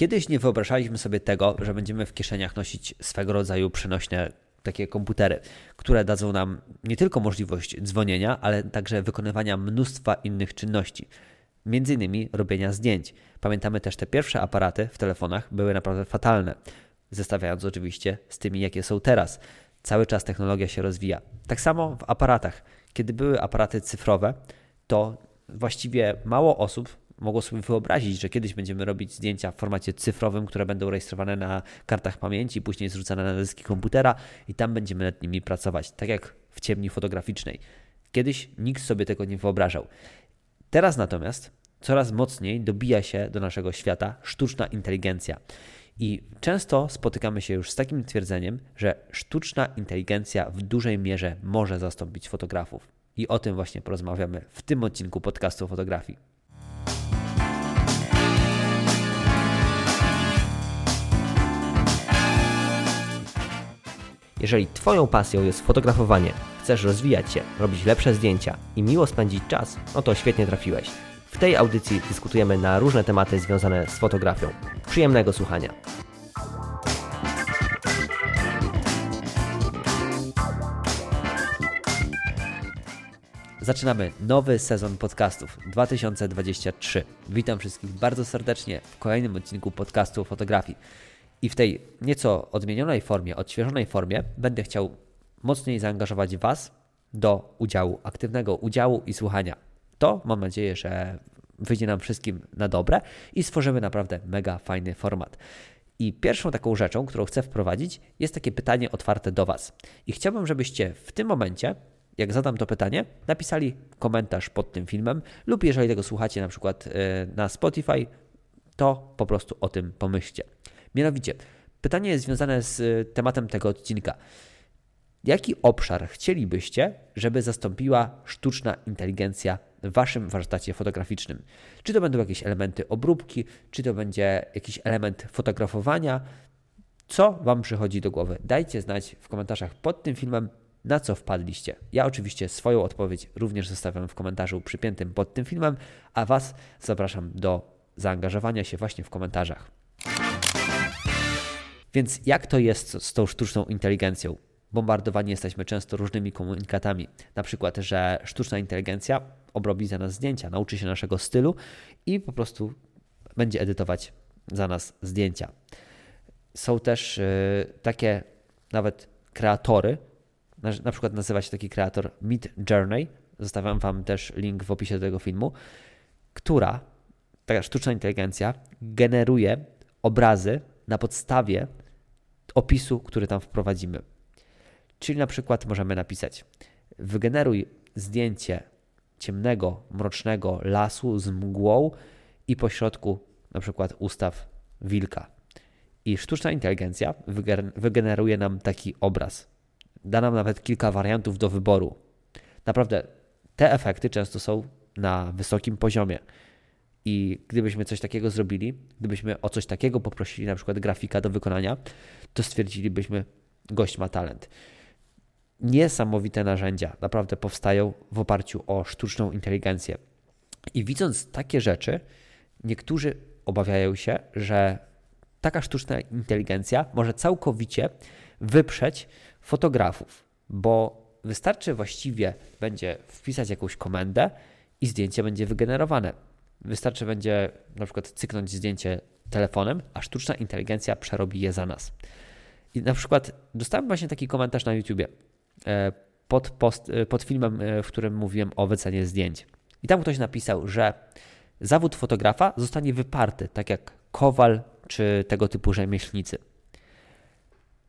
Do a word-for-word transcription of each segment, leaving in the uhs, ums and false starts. Kiedyś nie wyobrażaliśmy sobie tego, że będziemy w kieszeniach nosić swego rodzaju przenośne takie komputery, które dadzą nam nie tylko możliwość dzwonienia, ale także wykonywania mnóstwa innych czynności. Między innymi robienia zdjęć. Pamiętamy też te pierwsze aparaty w telefonach były naprawdę fatalne, zestawiając oczywiście z tymi, jakie są teraz. Cały czas technologia się rozwija. Tak samo w aparatach. Kiedy były aparaty cyfrowe, to właściwie mało osób mogło sobie wyobrazić, że kiedyś będziemy robić zdjęcia w formacie cyfrowym, które będą rejestrowane na kartach pamięci, później zrzucane na dyski komputera i tam będziemy nad nimi pracować, tak jak w ciemni fotograficznej. Kiedyś nikt sobie tego nie wyobrażał. Teraz natomiast coraz mocniej dobija się do naszego świata sztuczna inteligencja. I często spotykamy się już z takim twierdzeniem, że sztuczna inteligencja w dużej mierze może zastąpić fotografów. I o tym właśnie porozmawiamy w tym odcinku podcastu o fotografii. Jeżeli Twoją pasją jest fotografowanie, chcesz rozwijać się, robić lepsze zdjęcia i miło spędzić czas, no to świetnie trafiłeś. W tej audycji dyskutujemy na różne tematy związane z fotografią. Przyjemnego słuchania. Zaczynamy nowy sezon podcastów dwa tysiące dwudziesty trzeci. Witam wszystkich bardzo serdecznie w kolejnym odcinku podcastu o fotografii. I w tej nieco odmienionej formie, odświeżonej formie będę chciał mocniej zaangażować Was do udziału, aktywnego udziału i słuchania. To mam nadzieję, że wyjdzie nam wszystkim na dobre i stworzymy naprawdę mega fajny format. I pierwszą taką rzeczą, którą chcę wprowadzić, jest takie pytanie otwarte do Was. I chciałbym, żebyście w tym momencie, jak zadam to pytanie, napisali komentarz pod tym filmem lub jeżeli tego słuchacie na przykład na Spotify, to po prostu o tym pomyślcie. Mianowicie, pytanie jest związane z tematem tego odcinka. Jaki obszar chcielibyście, żeby zastąpiła sztuczna inteligencja w Waszym warsztacie fotograficznym? Czy to będą jakieś elementy obróbki, czy to będzie jakiś element fotografowania? Co Wam przychodzi do głowy? Dajcie znać w komentarzach pod tym filmem, na co wpadliście. Ja oczywiście swoją odpowiedź również zostawiam w komentarzu przypiętym pod tym filmem, a Was zapraszam do zaangażowania się właśnie w komentarzach. Więc jak to jest z tą sztuczną inteligencją? Bombardowani jesteśmy często różnymi komunikatami. Na przykład, że sztuczna inteligencja obrobi za nas zdjęcia, nauczy się naszego stylu i po prostu będzie edytować za nas zdjęcia. Są też yy, takie nawet kreatory, na, na przykład nazywa się taki kreator Midjourney, zostawiam Wam też link w opisie do tego filmu, która, taka sztuczna inteligencja, generuje obrazy na podstawie opisu, który tam wprowadzimy. Czyli na przykład możemy napisać: wygeneruj zdjęcie ciemnego, mrocznego lasu z mgłą i pośrodku na przykład ustaw wilka. I sztuczna inteligencja wygeneruje nam taki obraz. Da nam nawet kilka wariantów do wyboru. Naprawdę te efekty często są na wysokim poziomie. I gdybyśmy coś takiego zrobili, gdybyśmy o coś takiego poprosili na przykład grafika do wykonania, to stwierdzilibyśmy, gość ma talent. Niesamowite narzędzia naprawdę powstają w oparciu o sztuczną inteligencję. I widząc takie rzeczy, niektórzy obawiają się, że taka sztuczna inteligencja może całkowicie wyprzeć fotografów, bo wystarczy właściwie będzie wpisać jakąś komendę i zdjęcie będzie wygenerowane. Wystarczy będzie na przykład cyknąć zdjęcie telefonem, a sztuczna inteligencja przerobi je za nas. I na przykład dostałem właśnie taki komentarz na YouTubie pod, post, pod filmem, w którym mówiłem o wycenie zdjęć. I tam ktoś napisał, że zawód fotografa zostanie wyparty, tak jak kowal czy tego typu rzemieślnicy.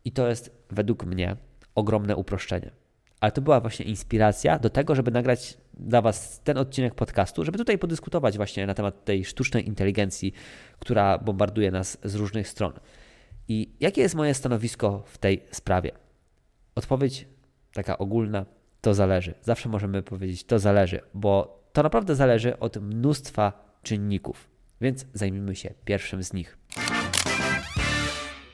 I to jest według mnie ogromne uproszczenie. Ale to była właśnie inspiracja do tego, żeby nagrać dla Was ten odcinek podcastu, żeby tutaj podyskutować właśnie na temat tej sztucznej inteligencji, która bombarduje nas z różnych stron. I jakie jest moje stanowisko w tej sprawie? Odpowiedź taka ogólna, to zależy. Zawsze możemy powiedzieć, to zależy, bo to naprawdę zależy od mnóstwa czynników, więc zajmijmy się pierwszym z nich.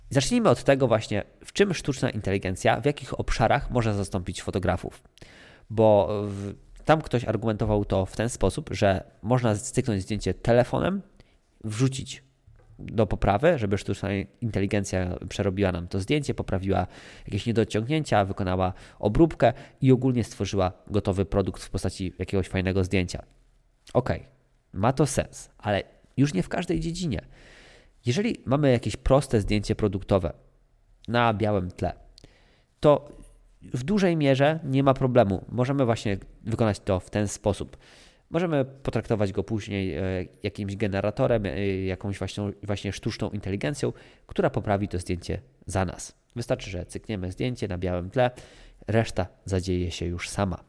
Zacznijmy od tego właśnie, w czym sztuczna inteligencja, w jakich obszarach może zastąpić fotografów. Bo w, tam ktoś argumentował to w ten sposób, że można styknąć zdjęcie telefonem, wrzucić do poprawy, żeby sztuczna inteligencja przerobiła nam to zdjęcie, poprawiła jakieś niedociągnięcia, wykonała obróbkę i ogólnie stworzyła gotowy produkt w postaci jakiegoś fajnego zdjęcia. Okej, ma to sens, ale już nie w każdej dziedzinie. Jeżeli mamy jakieś proste zdjęcie produktowe na białym tle, to w dużej mierze nie ma problemu. Możemy właśnie wykonać to w ten sposób. Możemy potraktować go później jakimś generatorem, jakąś właśnie, właśnie sztuczną inteligencją, która poprawi to zdjęcie za nas. Wystarczy, że cykniemy zdjęcie na białym tle, reszta zadzieje się już sama.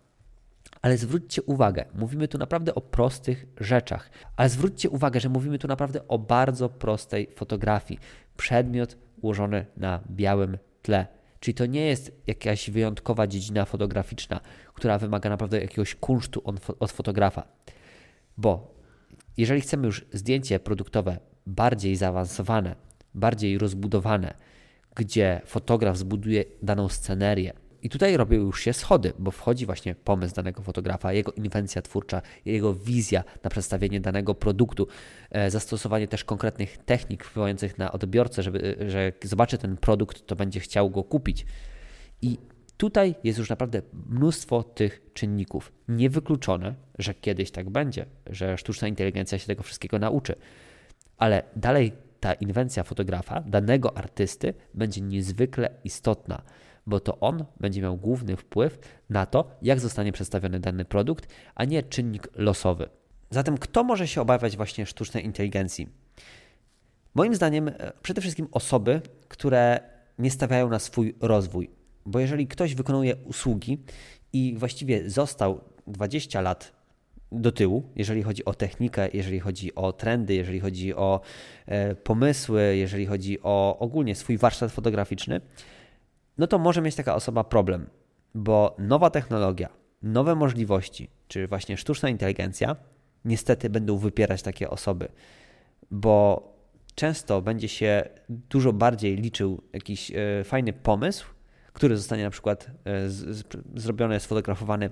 Ale zwróćcie uwagę, mówimy tu naprawdę o prostych rzeczach, ale zwróćcie uwagę, że mówimy tu naprawdę o bardzo prostej fotografii. Przedmiot ułożony na białym tle. Czyli to nie jest jakaś wyjątkowa dziedzina fotograficzna, która wymaga naprawdę jakiegoś kunsztu od fotografa. Bo jeżeli chcemy już zdjęcie produktowe bardziej zaawansowane, bardziej rozbudowane, gdzie fotograf zbuduje daną scenerię, i tutaj robią już się schody, bo wchodzi właśnie pomysł danego fotografa, jego inwencja twórcza, jego wizja na przedstawienie danego produktu, zastosowanie też konkretnych technik wpływających na odbiorcę, żeby, że jak zobaczy ten produkt, to będzie chciał go kupić. I tutaj jest już naprawdę mnóstwo tych czynników. Niewykluczone, że kiedyś tak będzie, że sztuczna inteligencja się tego wszystkiego nauczy, ale dalej ta inwencja fotografa, danego artysty, będzie niezwykle istotna, bo to on będzie miał główny wpływ na to, jak zostanie przedstawiony dany produkt, a nie czynnik losowy. Zatem kto może się obawiać właśnie sztucznej inteligencji? Moim zdaniem przede wszystkim osoby, które nie stawiają na swój rozwój. Bo jeżeli ktoś wykonuje usługi i właściwie został dwadzieścia lat do tyłu, jeżeli chodzi o technikę, jeżeli chodzi o trendy, jeżeli chodzi o e, pomysły, jeżeli chodzi o ogólnie swój warsztat fotograficzny, no to może mieć taka osoba problem, bo nowa technologia, nowe możliwości, czy właśnie sztuczna inteligencja, niestety będą wypierać takie osoby, bo często będzie się dużo bardziej liczył jakiś y, fajny pomysł, który zostanie na przykład y, z, zrobiony, sfotografowany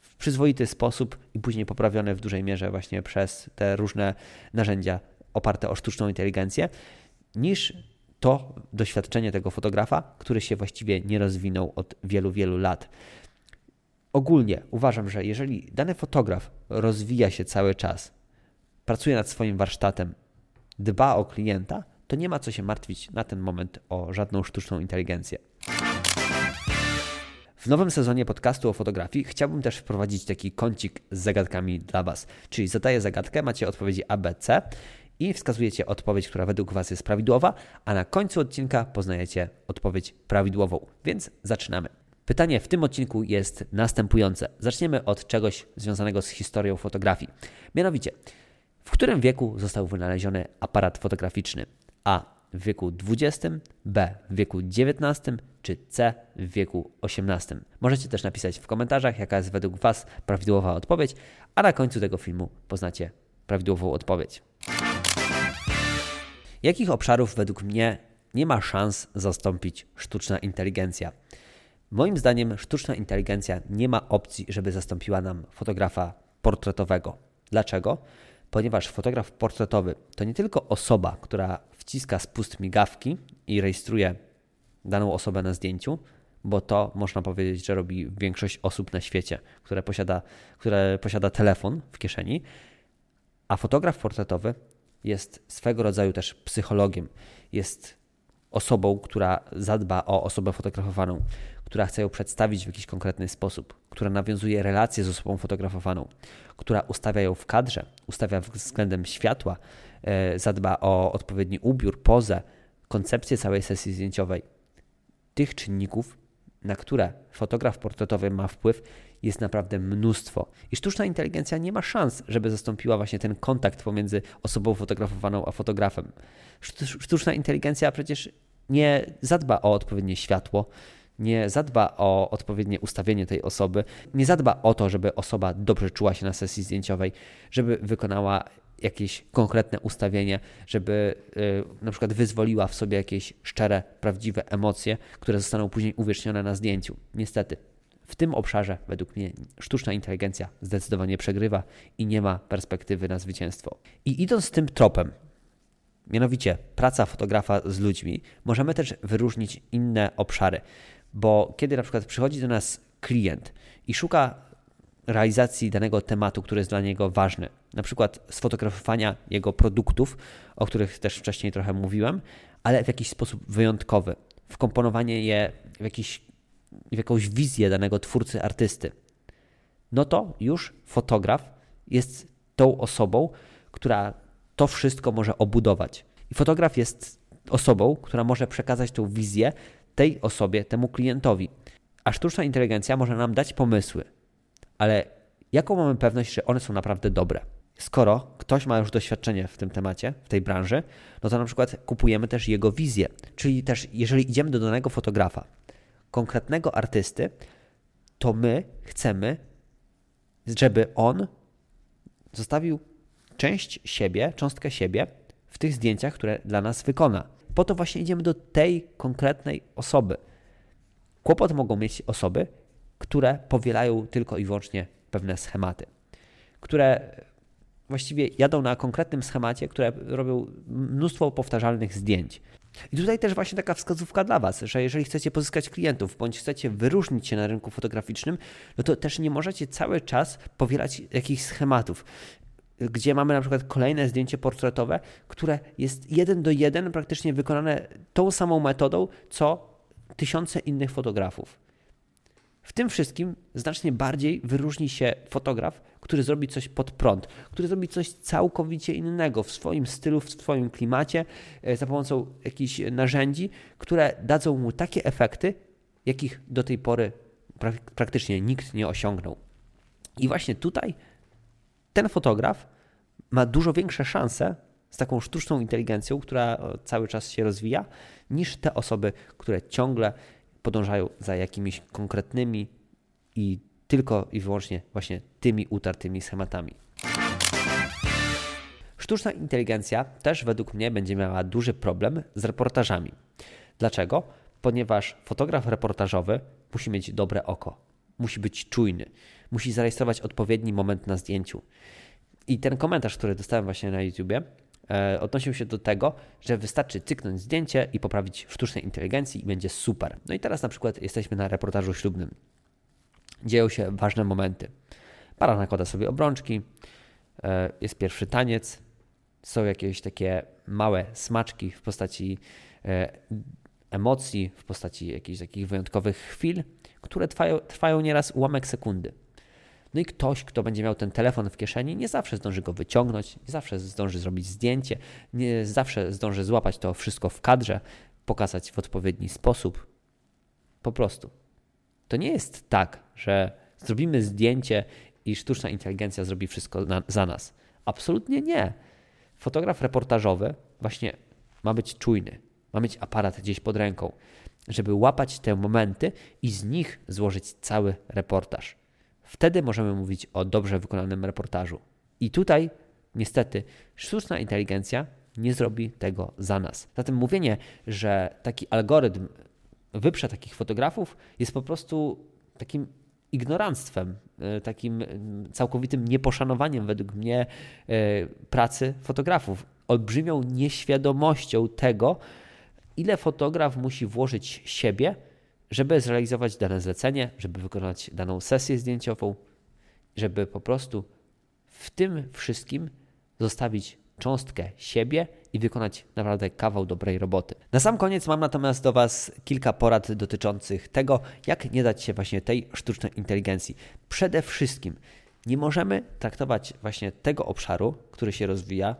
w przyzwoity sposób i później poprawiony w dużej mierze właśnie przez te różne narzędzia oparte o sztuczną inteligencję, niż to doświadczenie tego fotografa, który się właściwie nie rozwinął od wielu, wielu lat. Ogólnie uważam, że jeżeli dany fotograf rozwija się cały czas, pracuje nad swoim warsztatem, dba o klienta, to nie ma co się martwić na ten moment o żadną sztuczną inteligencję. W nowym sezonie podcastu o fotografii chciałbym też wprowadzić taki kącik z zagadkami dla Was. Czyli zadaję zagadkę, macie odpowiedzi A, B, C i wskazujecie odpowiedź, która według Was jest prawidłowa, a na końcu odcinka poznajecie odpowiedź prawidłową. Więc zaczynamy. Pytanie w tym odcinku jest następujące. Zaczniemy od czegoś związanego z historią fotografii. Mianowicie, w którym wieku został wynaleziony aparat fotograficzny? A. w wieku dwudziestym, B. w wieku dziewiętnastym, czy C. w wieku osiemnastym. Możecie też napisać w komentarzach, jaka jest według Was prawidłowa odpowiedź, a na końcu tego filmu poznacie prawidłową odpowiedź. Jakich obszarów według mnie nie ma szans zastąpić sztuczna inteligencja? Moim zdaniem sztuczna inteligencja nie ma opcji, żeby zastąpiła nam fotografa portretowego. Dlaczego? Ponieważ fotograf portretowy to nie tylko osoba, która wciska spust migawki i rejestruje daną osobę na zdjęciu, bo to można powiedzieć, że robi większość osób na świecie, które posiada, które posiada telefon w kieszeni, a fotograf portretowy jest swego rodzaju też psychologiem, jest osobą, która zadba o osobę fotografowaną, która chce ją przedstawić w jakiś konkretny sposób, która nawiązuje relacje z osobą fotografowaną, która ustawia ją w kadrze, ustawia względem światła, zadba o odpowiedni ubiór, pozę, koncepcję całej sesji zdjęciowej. Tych czynników, na które fotograf portretowy ma wpływ, jest naprawdę mnóstwo. I sztuczna inteligencja nie ma szans, żeby zastąpiła właśnie ten kontakt pomiędzy osobą fotografowaną a fotografem. Sztuczna inteligencja przecież nie zadba o odpowiednie światło, nie zadba o odpowiednie ustawienie tej osoby, nie zadba o to, żeby osoba dobrze czuła się na sesji zdjęciowej, żeby wykonała jakieś konkretne ustawienie, żeby yy, na przykład wyzwoliła w sobie jakieś szczere, prawdziwe emocje, które zostaną później uwiecznione na zdjęciu. Niestety, w tym obszarze według mnie sztuczna inteligencja zdecydowanie przegrywa i nie ma perspektywy na zwycięstwo. I idąc tym tropem, mianowicie praca fotografa z ludźmi, możemy też wyróżnić inne obszary, bo kiedy na przykład przychodzi do nas klient i szuka realizacji danego tematu, który jest dla niego ważny, na przykład sfotografowania jego produktów, o których też wcześniej trochę mówiłem, ale w jakiś sposób wyjątkowy, wkomponowanie je w, jakiś, w jakąś wizję danego twórcy, artysty, no to już fotograf jest tą osobą, która to wszystko może obudować. I fotograf jest osobą, która może przekazać tą wizję tej osobie, temu klientowi. A sztuczna inteligencja może nam dać pomysły, ale jaką mamy pewność, że one są naprawdę dobre? Skoro ktoś ma już doświadczenie w tym temacie, w tej branży, no to na przykład kupujemy też jego wizję. Czyli też jeżeli idziemy do danego fotografa, konkretnego artysty, to my chcemy, żeby on zostawił część siebie, cząstkę siebie w tych zdjęciach, które dla nas wykona. Po to właśnie idziemy do tej konkretnej osoby. Kłopot mogą mieć osoby, które powielają tylko i wyłącznie pewne schematy, które właściwie jadą na konkretnym schemacie, które robią mnóstwo powtarzalnych zdjęć. I tutaj też właśnie taka wskazówka dla Was, że jeżeli chcecie pozyskać klientów, bądź chcecie wyróżnić się na rynku fotograficznym, no to też nie możecie cały czas powielać jakichś schematów, gdzie mamy na przykład kolejne zdjęcie portretowe, które jest jeden do jeden praktycznie wykonane tą samą metodą, co tysiące innych fotografów. W tym wszystkim znacznie bardziej wyróżni się fotograf, który zrobi coś pod prąd, który zrobi coś całkowicie innego w swoim stylu, w swoim klimacie, za pomocą jakichś narzędzi, które dadzą mu takie efekty, jakich do tej pory prak- praktycznie nikt nie osiągnął. I właśnie tutaj ten fotograf ma dużo większe szanse z taką sztuczną inteligencją, która cały czas się rozwija, niż te osoby, które ciągle podążają za jakimiś konkretnymi i tylko i wyłącznie właśnie tymi utartymi schematami. Sztuczna inteligencja też według mnie będzie miała duży problem z reportażami. Dlaczego? Ponieważ fotograf reportażowy musi mieć dobre oko, musi być czujny, musi zarejestrować odpowiedni moment na zdjęciu. I ten komentarz, który dostałem właśnie na YouTubie, odnosił się do tego, że wystarczy cyknąć zdjęcie i poprawić w sztucznej inteligencji i będzie super. No i teraz na przykład jesteśmy na reportażu ślubnym. Dzieją się ważne momenty. Para nakłada sobie obrączki, jest pierwszy taniec, są jakieś takie małe smaczki w postaci emocji, w postaci jakichś takich wyjątkowych chwil, które trwają, trwają nieraz ułamek sekundy. No i ktoś, kto będzie miał ten telefon w kieszeni, nie zawsze zdąży go wyciągnąć, nie zawsze zdąży zrobić zdjęcie, nie zawsze zdąży złapać to wszystko w kadrze, pokazać w odpowiedni sposób. Po prostu. To nie jest tak, że zrobimy zdjęcie i sztuczna inteligencja zrobi wszystko na, za nas. Absolutnie nie. Fotograf reportażowy właśnie ma być czujny, ma mieć aparat gdzieś pod ręką, żeby łapać te momenty i z nich złożyć cały reportaż. Wtedy możemy mówić o dobrze wykonanym reportażu. I tutaj niestety sztuczna inteligencja nie zrobi tego za nas. Zatem mówienie, że taki algorytm wyprze takich fotografów, jest po prostu takim ignoranctwem, takim całkowitym nieposzanowaniem według mnie pracy fotografów. Olbrzymią nieświadomością tego, ile fotograf musi włożyć siebie, żeby zrealizować dane zlecenie, żeby wykonać daną sesję zdjęciową, żeby po prostu w tym wszystkim zostawić cząstkę siebie i wykonać naprawdę kawał dobrej roboty. Na sam koniec mam natomiast do Was kilka porad dotyczących tego, jak nie dać się właśnie tej sztucznej inteligencji. Przede wszystkim nie możemy traktować właśnie tego obszaru, który się rozwija,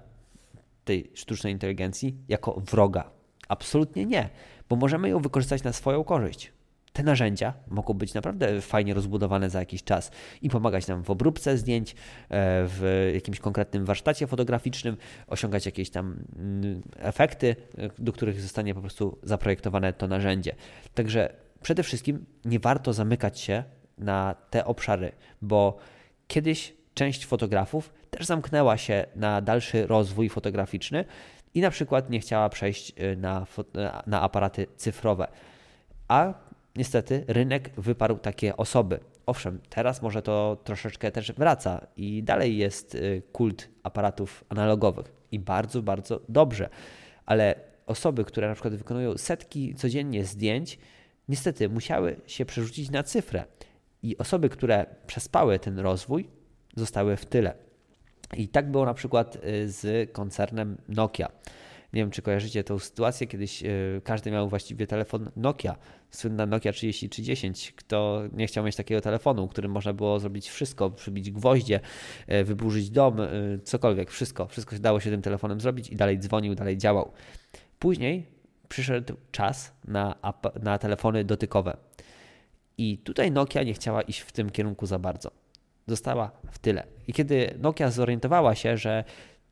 tej sztucznej inteligencji, jako wroga. Absolutnie nie, bo możemy ją wykorzystać na swoją korzyść. Te narzędzia mogą być naprawdę fajnie rozbudowane za jakiś czas i pomagać nam w obróbce zdjęć, w jakimś konkretnym warsztacie fotograficznym, osiągać jakieś tam efekty, do których zostanie po prostu zaprojektowane to narzędzie. Także przede wszystkim nie warto zamykać się na te obszary, bo kiedyś część fotografów też zamknęła się na dalszy rozwój fotograficzny i na przykład nie chciała przejść na, na aparaty cyfrowe. A niestety rynek wyparł takie osoby. Owszem, teraz może to troszeczkę też wraca i dalej jest kult aparatów analogowych. i bardzo, bardzo dobrze. Ale osoby, które na przykład wykonują setki codziennie zdjęć, niestety musiały się przerzucić na cyfrę. I osoby, które przespały ten rozwój, zostały w tyle. I tak było na przykład z koncernem Nokia. Nie wiem, czy kojarzycie tę sytuację. Kiedyś każdy miał właściwie telefon Nokia. Słynna Nokia trzydzieści trzydzieści. Kto nie chciał mieć takiego telefonu, którym można było zrobić wszystko, przybić gwoździe, wyburzyć dom, cokolwiek, wszystko. Wszystko dało się tym telefonem zrobić i dalej dzwonił, dalej działał. Później przyszedł czas na, na telefony dotykowe. I tutaj Nokia nie chciała iść w tym kierunku za bardzo. Została w tyle. I kiedy Nokia zorientowała się, że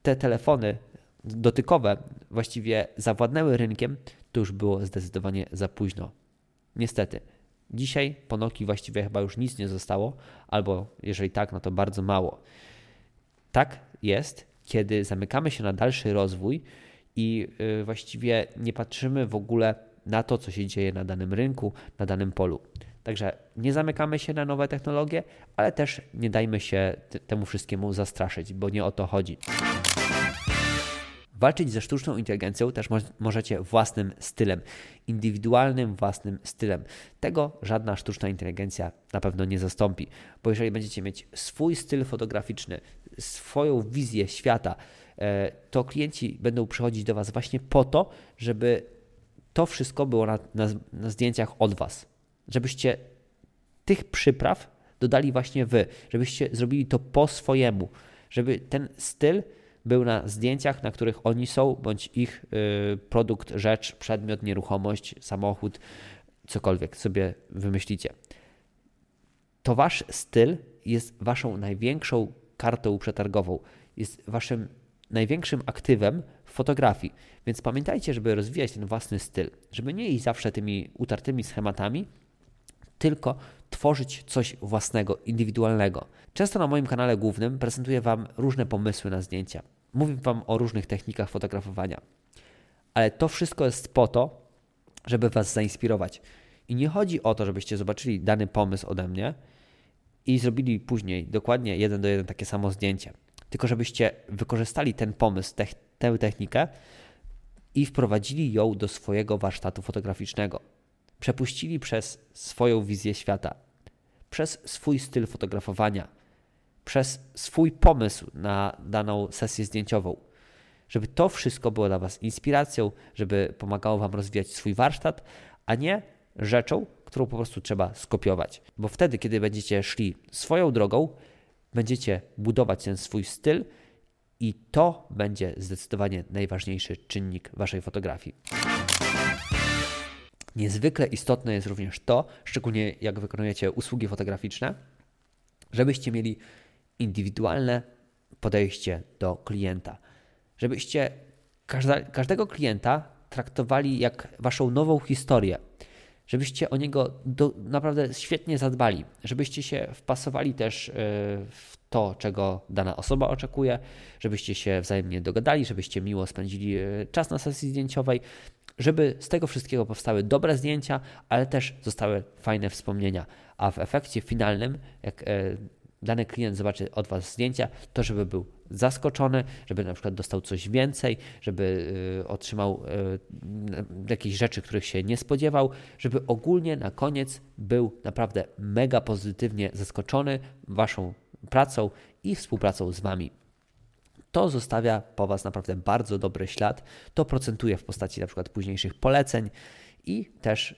te telefony dotykowe właściwie zawładnęły rynkiem, to już było zdecydowanie za późno. Niestety. Dzisiaj po Nokii właściwie chyba już nic nie zostało, albo jeżeli tak, no to bardzo mało. Tak jest, kiedy zamykamy się na dalszy rozwój i właściwie nie patrzymy w ogóle na to, co się dzieje na danym rynku, na danym polu. Także nie zamykamy się na nowe technologie, ale też nie dajmy się t- temu wszystkiemu zastraszyć, bo nie o to chodzi. Walczyć ze sztuczną inteligencją też mo- możecie własnym stylem, indywidualnym własnym stylem. Tego żadna sztuczna inteligencja na pewno nie zastąpi, bo jeżeli będziecie mieć swój styl fotograficzny, swoją wizję świata, yy, to klienci będą przychodzić do Was właśnie po to, żeby to wszystko było na, na, na zdjęciach od Was. Żebyście tych przypraw dodali właśnie Wy, żebyście zrobili to po swojemu, żeby ten styl był na zdjęciach, na których oni są, bądź ich y, produkt, rzecz, przedmiot, nieruchomość, samochód, cokolwiek sobie wymyślicie. To Wasz styl jest Waszą największą kartą przetargową, jest Waszym największym aktywem w fotografii. Więc pamiętajcie, żeby rozwijać ten własny styl, żeby nie iść zawsze tymi utartymi schematami, tylko tworzyć coś własnego, indywidualnego. Często na moim kanale głównym prezentuję Wam różne pomysły na zdjęcia. Mówię Wam o różnych technikach fotografowania. Ale to wszystko jest po to, żeby Was zainspirować. I nie chodzi o to, żebyście zobaczyli dany pomysł ode mnie i zrobili później dokładnie jeden do jeden takie samo zdjęcie. Tylko żebyście wykorzystali ten pomysł, te, tę technikę i wprowadzili ją do swojego warsztatu fotograficznego. Przepuścili przez swoją wizję świata, przez swój styl fotografowania, przez swój pomysł na daną sesję zdjęciową, żeby to wszystko było dla Was inspiracją, żeby pomagało Wam rozwijać swój warsztat, a nie rzeczą, którą po prostu trzeba skopiować. Bo wtedy, kiedy będziecie szli swoją drogą, będziecie budować ten swój styl i to będzie zdecydowanie najważniejszy czynnik Waszej fotografii. Niezwykle istotne jest również to, szczególnie jak wykonujecie usługi fotograficzne, żebyście mieli indywidualne podejście do klienta. Żebyście każda, każdego klienta traktowali jak Waszą nową historię. Żebyście o niego do, naprawdę świetnie zadbali. Żebyście się wpasowali też yy, w to, czego dana osoba oczekuje. Żebyście się wzajemnie dogadali, żebyście miło spędzili yy, czas na sesji zdjęciowej. Żeby z tego wszystkiego powstały dobre zdjęcia, ale też zostały fajne wspomnienia. A w efekcie finalnym, jak dany klient zobaczy od Was zdjęcia, to żeby był zaskoczony, żeby na przykład dostał coś więcej, żeby otrzymał jakieś rzeczy, których się nie spodziewał, żeby ogólnie na koniec był naprawdę mega pozytywnie zaskoczony Waszą pracą i współpracą z Wami. To zostawia po Was naprawdę bardzo dobry ślad, to procentuje w postaci na przykład późniejszych poleceń i też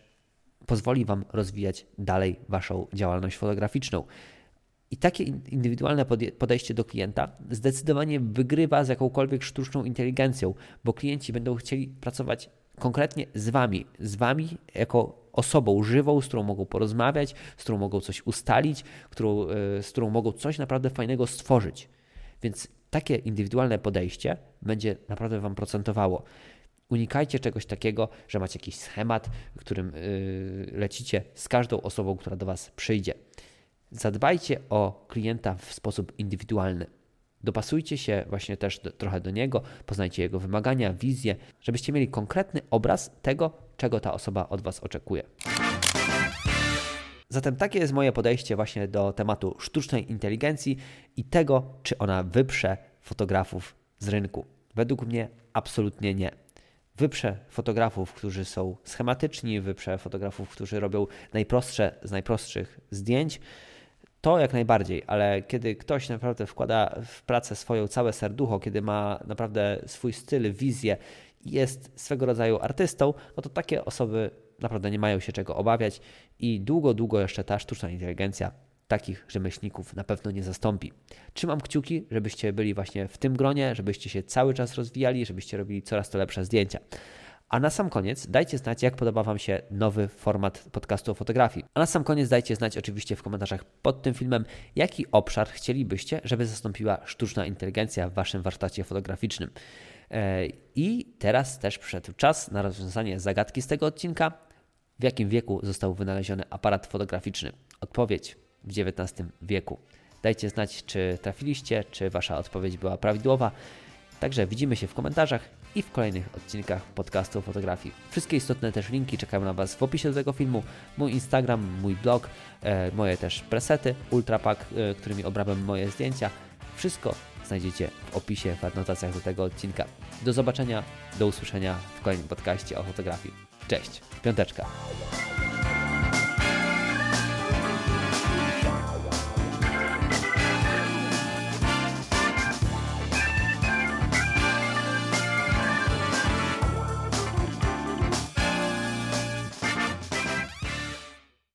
pozwoli Wam rozwijać dalej Waszą działalność fotograficzną. I takie indywidualne podejście do klienta zdecydowanie wygrywa z jakąkolwiek sztuczną inteligencją, bo klienci będą chcieli pracować konkretnie z Wami, z Wami jako osobą żywą, z którą mogą porozmawiać, z którą mogą coś ustalić, którą, z którą mogą coś naprawdę fajnego stworzyć. Więc takie indywidualne podejście będzie naprawdę Wam procentowało. Unikajcie czegoś takiego, że macie jakiś schemat, którym yy, lecicie z każdą osobą, która do Was przyjdzie. Zadbajcie o klienta w sposób indywidualny. Dopasujcie się właśnie też do, trochę do niego, poznajcie jego wymagania, wizję, żebyście mieli konkretny obraz tego, czego ta osoba od Was oczekuje. Zatem takie jest moje podejście właśnie do tematu sztucznej inteligencji i tego, czy ona wyprze fotografów z rynku. Według mnie absolutnie nie. Wyprze fotografów, którzy są schematyczni, wyprze fotografów, którzy robią najprostsze z najprostszych zdjęć. To jak najbardziej, ale kiedy ktoś naprawdę wkłada w pracę swoją całe serducho, kiedy ma naprawdę swój styl, wizję i jest swego rodzaju artystą, no to takie osoby naprawdę nie mają się czego obawiać i długo, długo jeszcze ta sztuczna inteligencja takich rzemieślników na pewno nie zastąpi. Trzymam kciuki, żebyście byli właśnie w tym gronie, żebyście się cały czas rozwijali, żebyście robili coraz to lepsze zdjęcia. A na sam koniec dajcie znać, jak podoba Wam się nowy format podcastu o fotografii. A na sam koniec dajcie znać oczywiście w komentarzach pod tym filmem, jaki obszar chcielibyście, żeby zastąpiła sztuczna inteligencja w Waszym warsztacie fotograficznym. I teraz też przyszedł czas na rozwiązanie zagadki z tego odcinka. W jakim wieku został wynaleziony aparat fotograficzny? Odpowiedź: w dziewiętnastym wieku. Dajcie znać, czy trafiliście, czy Wasza odpowiedź była prawidłowa. Także widzimy się w komentarzach i w kolejnych odcinkach podcastu o fotografii. Wszystkie istotne też linki czekają na Was w opisie do tego filmu. Mój Instagram, mój blog, e, moje też presety, ultrapack, e, którymi obrabiam moje zdjęcia. Wszystko znajdziecie w opisie, w adnotacjach do tego odcinka. Do zobaczenia, do usłyszenia w kolejnym podcaście o fotografii. Cześć, piąteczka.